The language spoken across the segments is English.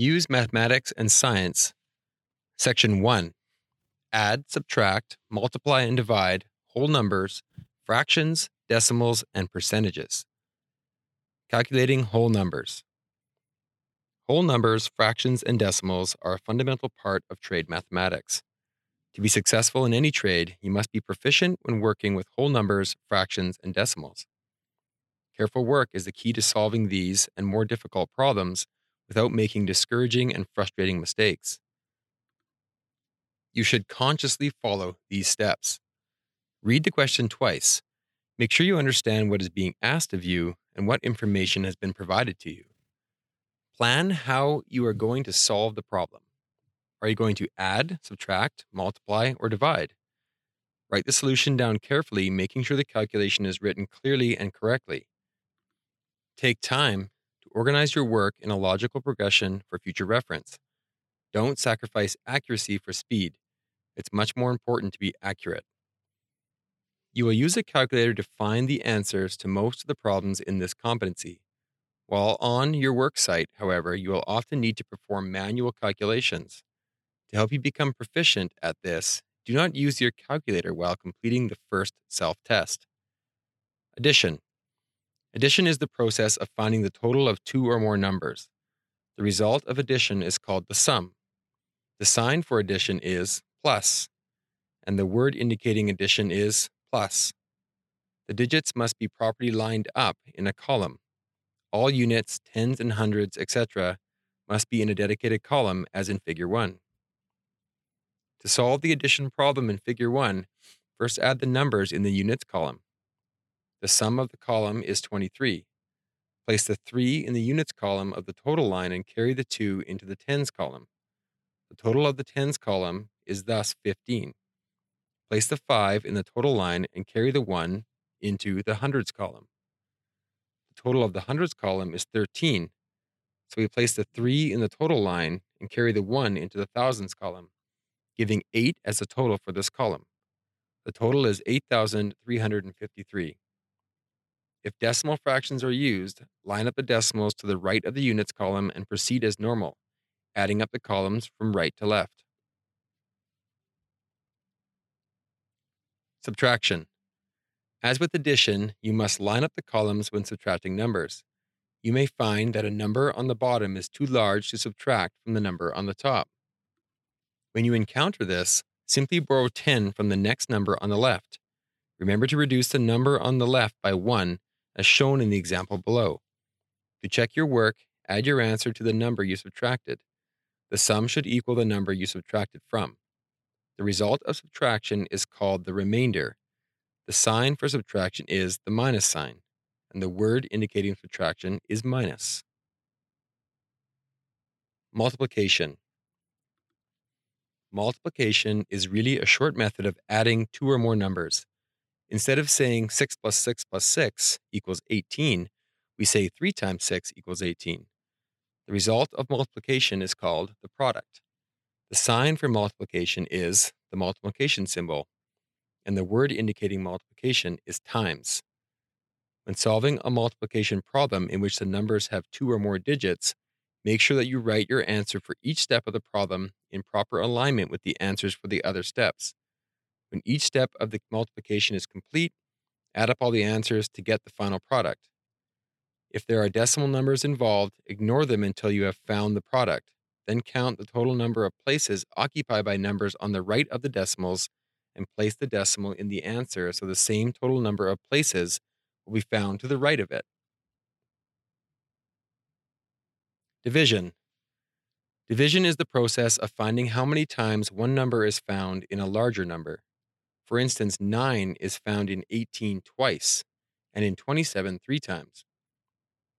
Use mathematics and science. Section 1. Add, subtract, multiply, and divide whole numbers, fractions, decimals, and percentages. Calculating whole numbers. Whole numbers, fractions, and decimals are a fundamental part of trade mathematics. To be successful in any trade, you must be proficient when working with whole numbers, fractions, and decimals. Careful work is the key to solving these and more difficult problems without making discouraging and frustrating mistakes. You should consciously follow these steps. Read the question twice. Make sure you understand what is being asked of you and what information has been provided to you. Plan how you are going to solve the problem. Are you going to add, subtract, multiply, or divide? Write the solution down carefully, making sure the calculation is written clearly and correctly. Take time to organize your work in a logical progression for future reference. Don't sacrifice accuracy for speed. It's much more important to be accurate. You will use a calculator to find the answers to most of the problems in this competency. While on your work site, however, you will often need to perform manual calculations. To help you become proficient at this, do not use your calculator while completing the first self-test. Addition. Addition is the process of finding the total of two or more numbers. The result of addition is called the sum. The sign for addition is plus, and the word indicating addition is plus. The digits must be properly lined up in a column. All units, tens and hundreds, etc., must be in a dedicated column as in Figure 1. To solve the addition problem in Figure 1, first add the numbers in the units column. The sum of the column is 23. Place the 3 in the units column of the total line and carry the 2 into the tens column. The total of the tens column is thus 15. Place the 5 in the total line and carry the 1 into the hundreds column. The total of the hundreds column is 13, so we place the 3 in the total line and carry the 1 into the thousands column, giving 8 as the total for this column. The total is 8,353. If decimal fractions are used, line up the decimals to the right of the units column and proceed as normal, adding up the columns from right to left. Subtraction. As with addition, you must line up the columns when subtracting numbers. You may find that a number on the bottom is too large to subtract from the number on the top. When you encounter this, simply borrow 10 from the next number on the left. Remember to reduce the number on the left by 1, as shown in the example below. To check your work, add your answer to the number you subtracted. The sum should equal the number you subtracted from. The result of subtraction is called the remainder. The sign for subtraction is the minus sign, and the word indicating subtraction is minus. Multiplication. Multiplication is really a short method of adding two or more numbers. Instead of saying 6 plus 6 plus 6 equals 18, we say 3 times 6 equals 18. The result of multiplication is called the product. The sign for multiplication is the multiplication symbol, and the word indicating multiplication is times. When solving a multiplication problem in which the numbers have two or more digits, make sure that you write your answer for each step of the problem in proper alignment with the answers for the other steps. When each step of the multiplication is complete, add up all the answers to get the final product. If there are decimal numbers involved, ignore them until you have found the product. Then count the total number of places occupied by numbers on the right of the decimals and place the decimal in the answer so the same total number of places will be found to the right of it. Division. Division is the process of finding how many times one number is found in a larger number. For instance, 9 is found in 18 twice, and in 27 3 times.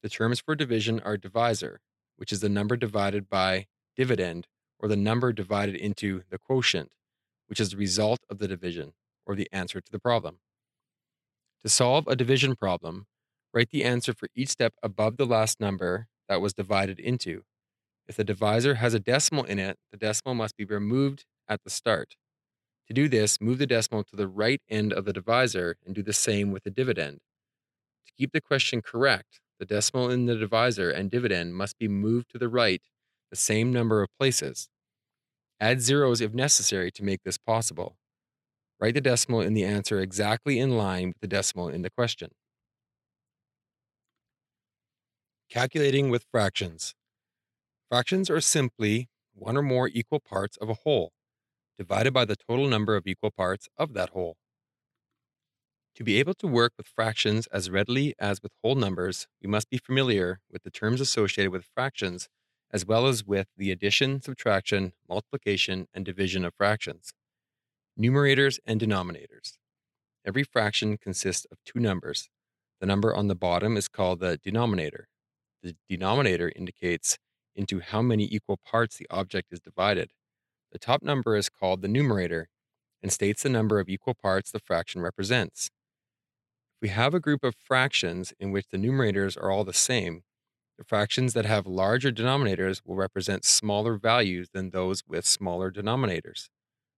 The terms for division are divisor, which is the number divided by dividend, or the number divided into the quotient, which is the result of the division, or the answer to the problem. To solve a division problem, write the answer for each step above the last number that was divided into. If the divisor has a decimal in it, the decimal must be removed at the start. To do this, move the decimal to the right end of the divisor and do the same with the dividend. To keep the question correct, the decimal in the divisor and dividend must be moved to the right the same number of places. Add zeros if necessary to make this possible. Write the decimal in the answer exactly in line with the decimal in the question. Calculating with fractions. Fractions are simply one or more equal parts of a whole, divided by the total number of equal parts of that whole. To be able to work with fractions as readily as with whole numbers, we must be familiar with the terms associated with fractions, as well as with the addition, subtraction, multiplication, and division of fractions. Numerators and denominators. Every fraction consists of two numbers. The number on the bottom is called the denominator. The denominator indicates into how many equal parts the object is divided. The top number is called the numerator and states the number of equal parts the fraction represents. If we have a group of fractions in which the numerators are all the same, the fractions that have larger denominators will represent smaller values than those with smaller denominators.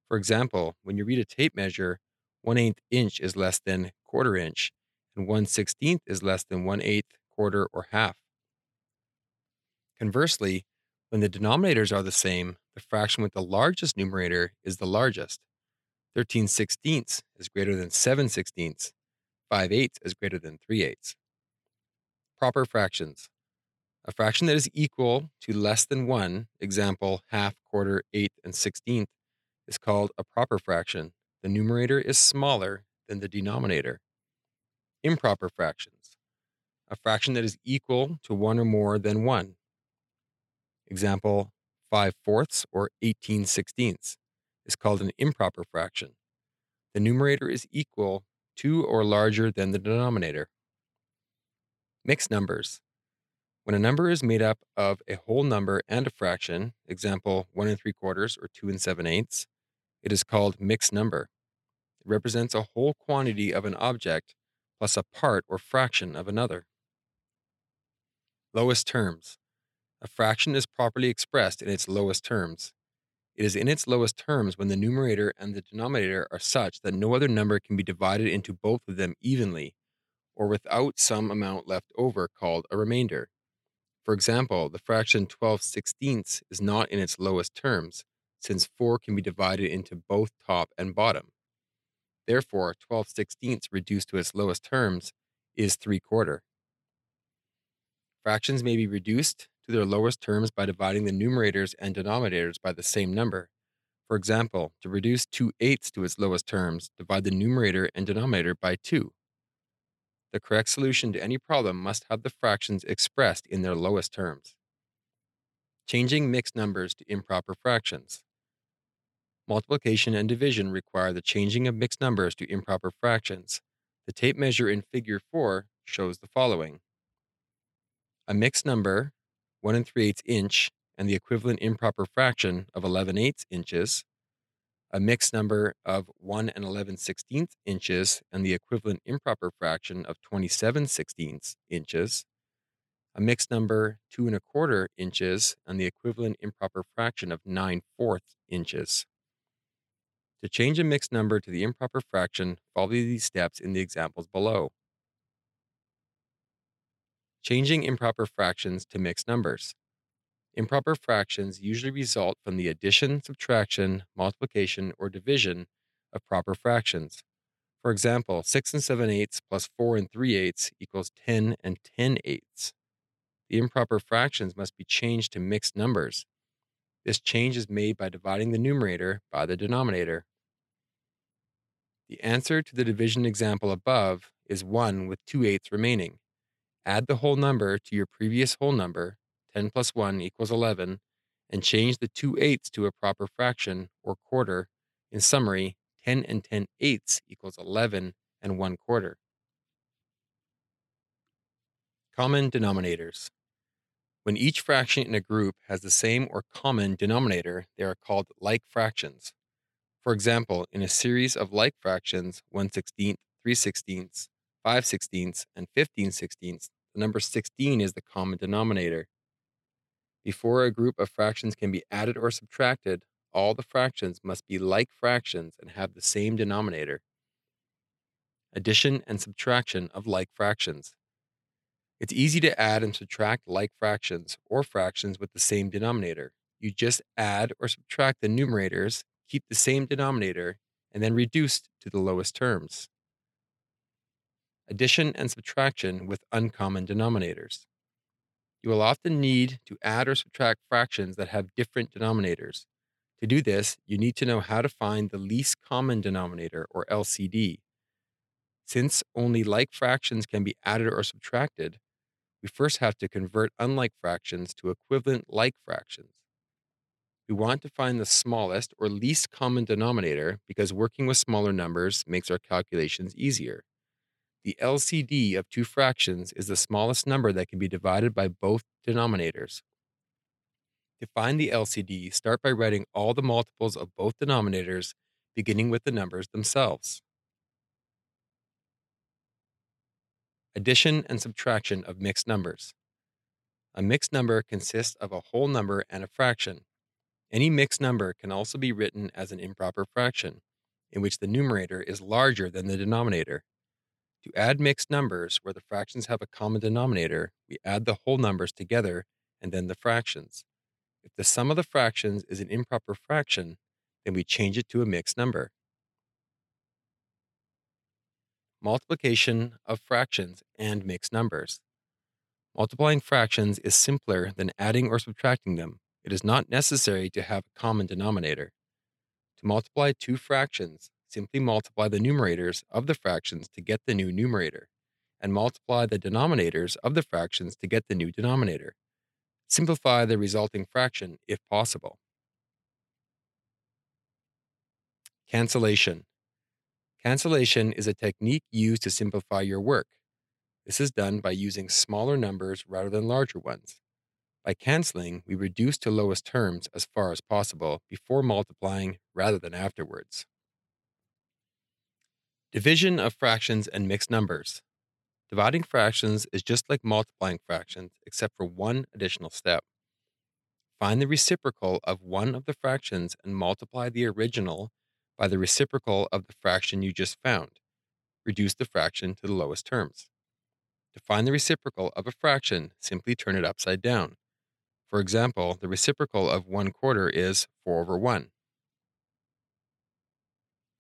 For example, when you read a tape measure, 1/8 inch is less than 1/4 inch, and 1/16 is less than 1/8, quarter, or half. Conversely, when the denominators are the same, the fraction with the largest numerator is the largest. 13/16 is greater than 7/16. 5/8 is greater than 3/8. Proper fractions. A fraction that is equal to less than 1, example, half, quarter, 1/8, and 1/16, is called a proper fraction. The numerator is smaller than the denominator. Improper fractions. A fraction that is equal to one or more than 1. Example, 5/4 or 18/16 is called an improper fraction. The numerator is equal to or larger than the denominator. Mixed numbers. When a number is made up of a whole number and a fraction, example 1 3/4 or 2 7/8, it is called mixed number. It represents a whole quantity of an object plus a part or fraction of another. Lowest terms. A fraction is properly expressed in its lowest terms. It is in its lowest terms when the numerator and the denominator are such that no other number can be divided into both of them evenly, or without some amount left over called a remainder. For example, the fraction 12/16 is not in its lowest terms, since 4 can be divided into both top and bottom. Therefore, 12/16 reduced to its lowest terms is 3/4. Fractions may be reduced to their lowest terms by dividing the numerators and denominators by the same number. For example, to reduce 2/8 to its lowest terms, divide the numerator and denominator by 2. The correct solution to any problem must have the fractions expressed in their lowest terms. Changing mixed numbers to improper fractions. Multiplication and division require the changing of mixed numbers to improper fractions. The tape measure in Figure 4 shows the following. A mixed number, 1 3/8 inch, and the equivalent improper fraction of 11/8 inches. A mixed number of 1 11/16 inches and the equivalent improper fraction of 27/16 inches, a mixed number 2 1/4 inches and the equivalent improper fraction of 9/4 inches. To change a mixed number to the improper fraction, follow these steps in the examples below. Changing improper fractions to mixed numbers. Improper fractions usually result from the addition, subtraction, multiplication, or division of proper fractions. For example, 6 7/8 plus 4 3/8 equals 10 10/8. The improper fractions must be changed to mixed numbers. This change is made by dividing the numerator by the denominator. The answer to the division example above is 1 with 2/8 remaining. Add the whole number to your previous whole number, 10 plus 1 equals 11, and change the 2/8 to a proper fraction, or quarter. In summary, 10 10/8 equals 11 and 1/4. Common denominators. When each fraction in a group has the same or common denominator, they are called like fractions. For example, in a series of like fractions, 1/16, 3/16, 5/16, and 15/16, the number 16 is the common denominator. Before a group of fractions can be added or subtracted, all the fractions must be like fractions and have the same denominator. Addition and subtraction of like fractions. It's easy to add and subtract like fractions or fractions with the same denominator. You just add or subtract the numerators, keep the same denominator, and then reduce to the lowest terms. Addition and subtraction with uncommon denominators. You will often need to add or subtract fractions that have different denominators. To do this, you need to know how to find the least common denominator, or LCD. Since only like fractions can be added or subtracted, we first have to convert unlike fractions to equivalent like fractions. We want to find the smallest or least common denominator because working with smaller numbers makes our calculations easier. The LCD of two fractions is the smallest number that can be divided by both denominators. To find the LCD, start by writing all the multiples of both denominators, beginning with the numbers themselves. Addition and subtraction of mixed numbers. A mixed number consists of a whole number and a fraction. Any mixed number can also be written as an improper fraction, in which the numerator is larger than the denominator. To add mixed numbers where the fractions have a common denominator, we add the whole numbers together and then the fractions. If the sum of the fractions is an improper fraction, then we change it to a mixed number. Multiplication of fractions and mixed numbers. Multiplying fractions is simpler than adding or subtracting them. It is not necessary to have a common denominator. To multiply two fractions, simply multiply the numerators of the fractions to get the new numerator, and multiply the denominators of the fractions to get the new denominator. Simplify the resulting fraction if possible. Cancellation. Cancellation is a technique used to simplify your work. This is done by using smaller numbers rather than larger ones. By canceling, we reduce to lowest terms as far as possible before multiplying rather than afterwards. Division of fractions and mixed numbers. Dividing fractions is just like multiplying fractions, except for one additional step. Find the reciprocal of one of the fractions and multiply the original by the reciprocal of the fraction you just found. Reduce the fraction to the lowest terms. To find the reciprocal of a fraction, simply turn it upside down. For example, the reciprocal of 1/4 is 4/1.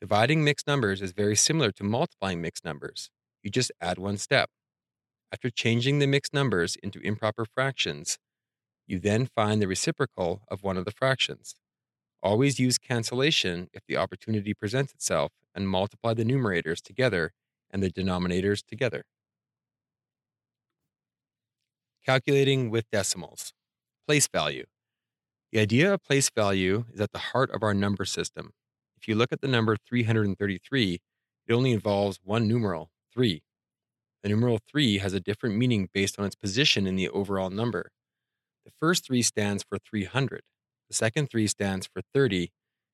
Dividing mixed numbers is very similar to multiplying mixed numbers. You just add one step. After changing the mixed numbers into improper fractions, you then find the reciprocal of one of the fractions. Always use cancellation if the opportunity presents itself, and multiply the numerators together and the denominators together. Calculating with decimals. Place value. The idea of place value is at the heart of our number system. If you look at the number 333, it only involves one numeral, 3. The numeral 3 has a different meaning based on its position in the overall number. The first 3 stands for 300, the second 3 stands for 30,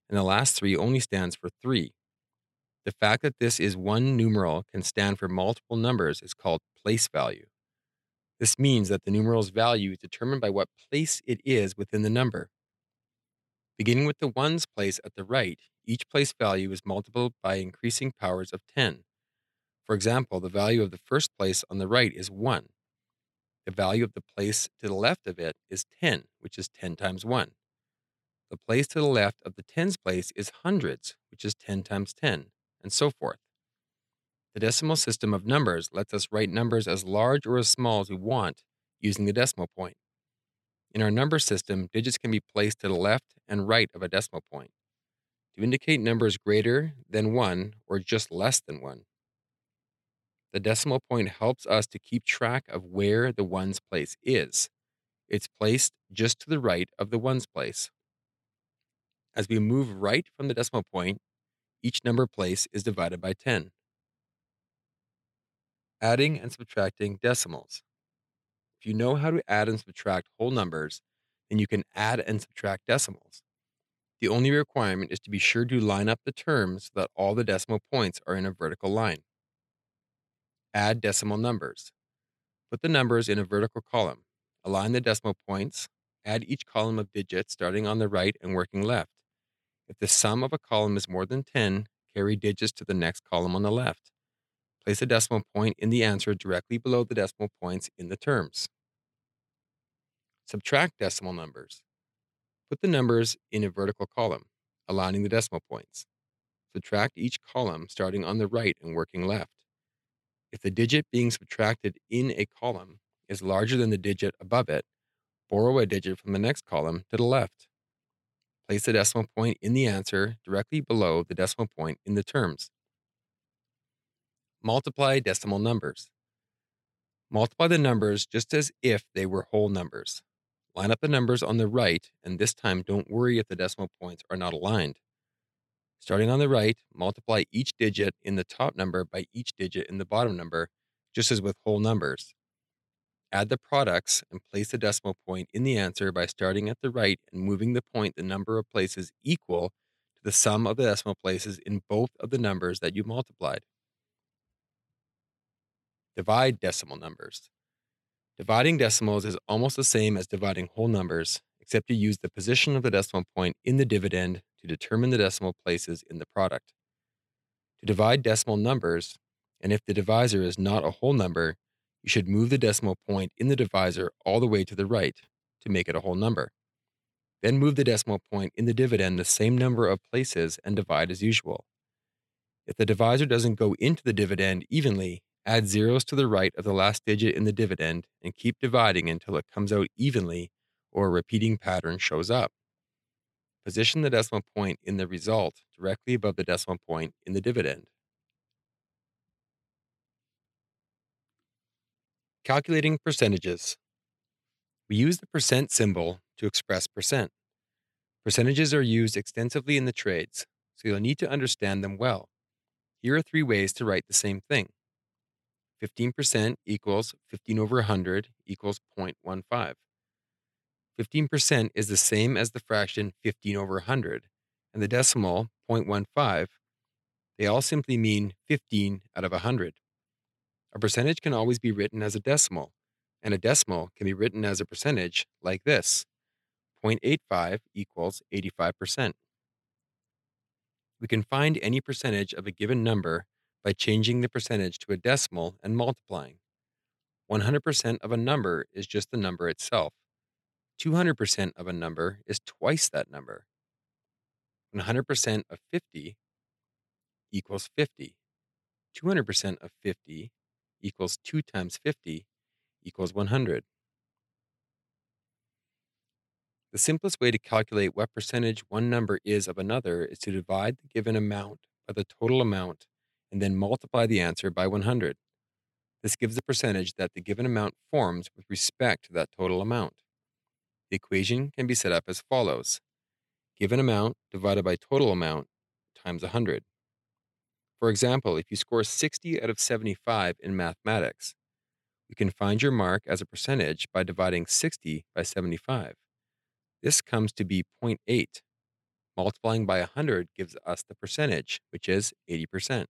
and the last 3 only stands for 3. The fact that this is one numeral can stand for multiple numbers is called place value. This means that the numeral's value is determined by what place it is within the number. Beginning with the ones place at the right, each place value is multiplied by increasing powers of 10. For example, the value of the first place on the right is 1. The value of the place to the left of it is 10, which is 10 times 1. The place to the left of the tens place is hundreds, which is 10 times 10, and so forth. The decimal system of numbers lets us write numbers as large or as small as we want using the decimal point. In our number system, digits can be placed to the left and right of a decimal point to indicate numbers greater than 1 or just less than 1. The decimal point helps us to keep track of where the ones place is. It's placed just to the right of the ones place. As we move right from the decimal point, each number place is divided by 10. Adding and subtracting decimals. If you know how to add and subtract whole numbers, then you can add and subtract decimals. The only requirement is to be sure to line up the terms so that all the decimal points are in a vertical line. Add decimal numbers. Put the numbers in a vertical column. Align the decimal points. Add each column of digits starting on the right and working left. If the sum of a column is more than 10, carry digits to the next column on the left. Place a decimal point in the answer directly below the decimal points in the terms. Subtract decimal numbers. Put the numbers in a vertical column, aligning the decimal points. Subtract each column starting on the right and working left. If the digit being subtracted in a column is larger than the digit above it, borrow a digit from the next column to the left. Place the decimal point in the answer directly below the decimal point in the terms. Multiply decimal numbers. Multiply the numbers just as if they were whole numbers. Line up the numbers on the right, and this time don't worry if the decimal points are not aligned. Starting on the right, multiply each digit in the top number by each digit in the bottom number, just as with whole numbers. Add the products and place the decimal point in the answer by starting at the right and moving the point the number of places equal to the sum of the decimal places in both of the numbers that you multiplied. Divide decimal numbers. Dividing decimals is almost the same as dividing whole numbers, except you use the position of the decimal point in the dividend to determine the decimal places in the product. To divide decimal numbers, and if the divisor is not a whole number, you should move the decimal point in the divisor all the way to the right to make it a whole number. Then move the decimal point in the dividend the same number of places and divide as usual. If the divisor doesn't go into the dividend evenly, add zeros to the right of the last digit in the dividend and keep dividing until it comes out evenly or a repeating pattern shows up. Position the decimal point in the result directly above the decimal point in the dividend. Calculating percentages. We use the percent symbol to express percent. Percentages are used extensively in the trades, so you'll need to understand them well. Here are three ways to write the same thing. 15% equals 15 over 100 equals 0.15. 15% is the same as the fraction 15 over 100 and the decimal 0.15. They all simply mean 15 out of 100. A percentage can always be written as a decimal, and a decimal can be written as a percentage like this. 0.85 equals 85%. We can find any percentage of a given number by changing the percentage to a decimal and multiplying. 100% of a number is just the number itself. 200% of a number is twice that number. 100% of 50 equals 50. 200% of 50 equals 2 times 50 equals 100. The simplest way to calculate what percentage one number is of another is to divide the given amount by the total amount and then multiply the answer by 100. This gives the percentage that the given amount forms with respect to that total amount. The equation can be set up as follows. Given amount divided by total amount times 100. For example, if you score 60 out of 75 in mathematics, you can find your mark as a percentage by dividing 60 by 75. This comes to be 0.8. Multiplying by 100 gives us the percentage, which is 80%.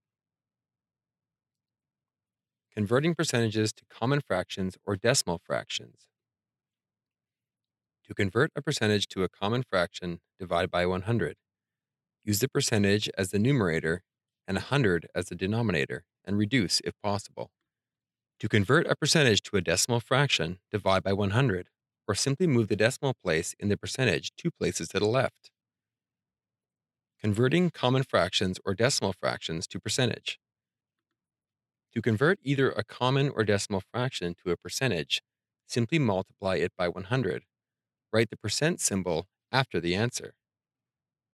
Converting percentages to common fractions or decimal fractions. To convert a percentage to a common fraction, divide by 100. Use the percentage as the numerator and 100 as the denominator, and reduce if possible. To convert a percentage to a decimal fraction, divide by 100, or simply move the decimal place in the percentage 2 places to the left. Converting common fractions or decimal fractions to percentage. To convert either a common or decimal fraction to a percentage, simply multiply it by 100. Write the percent symbol after the answer.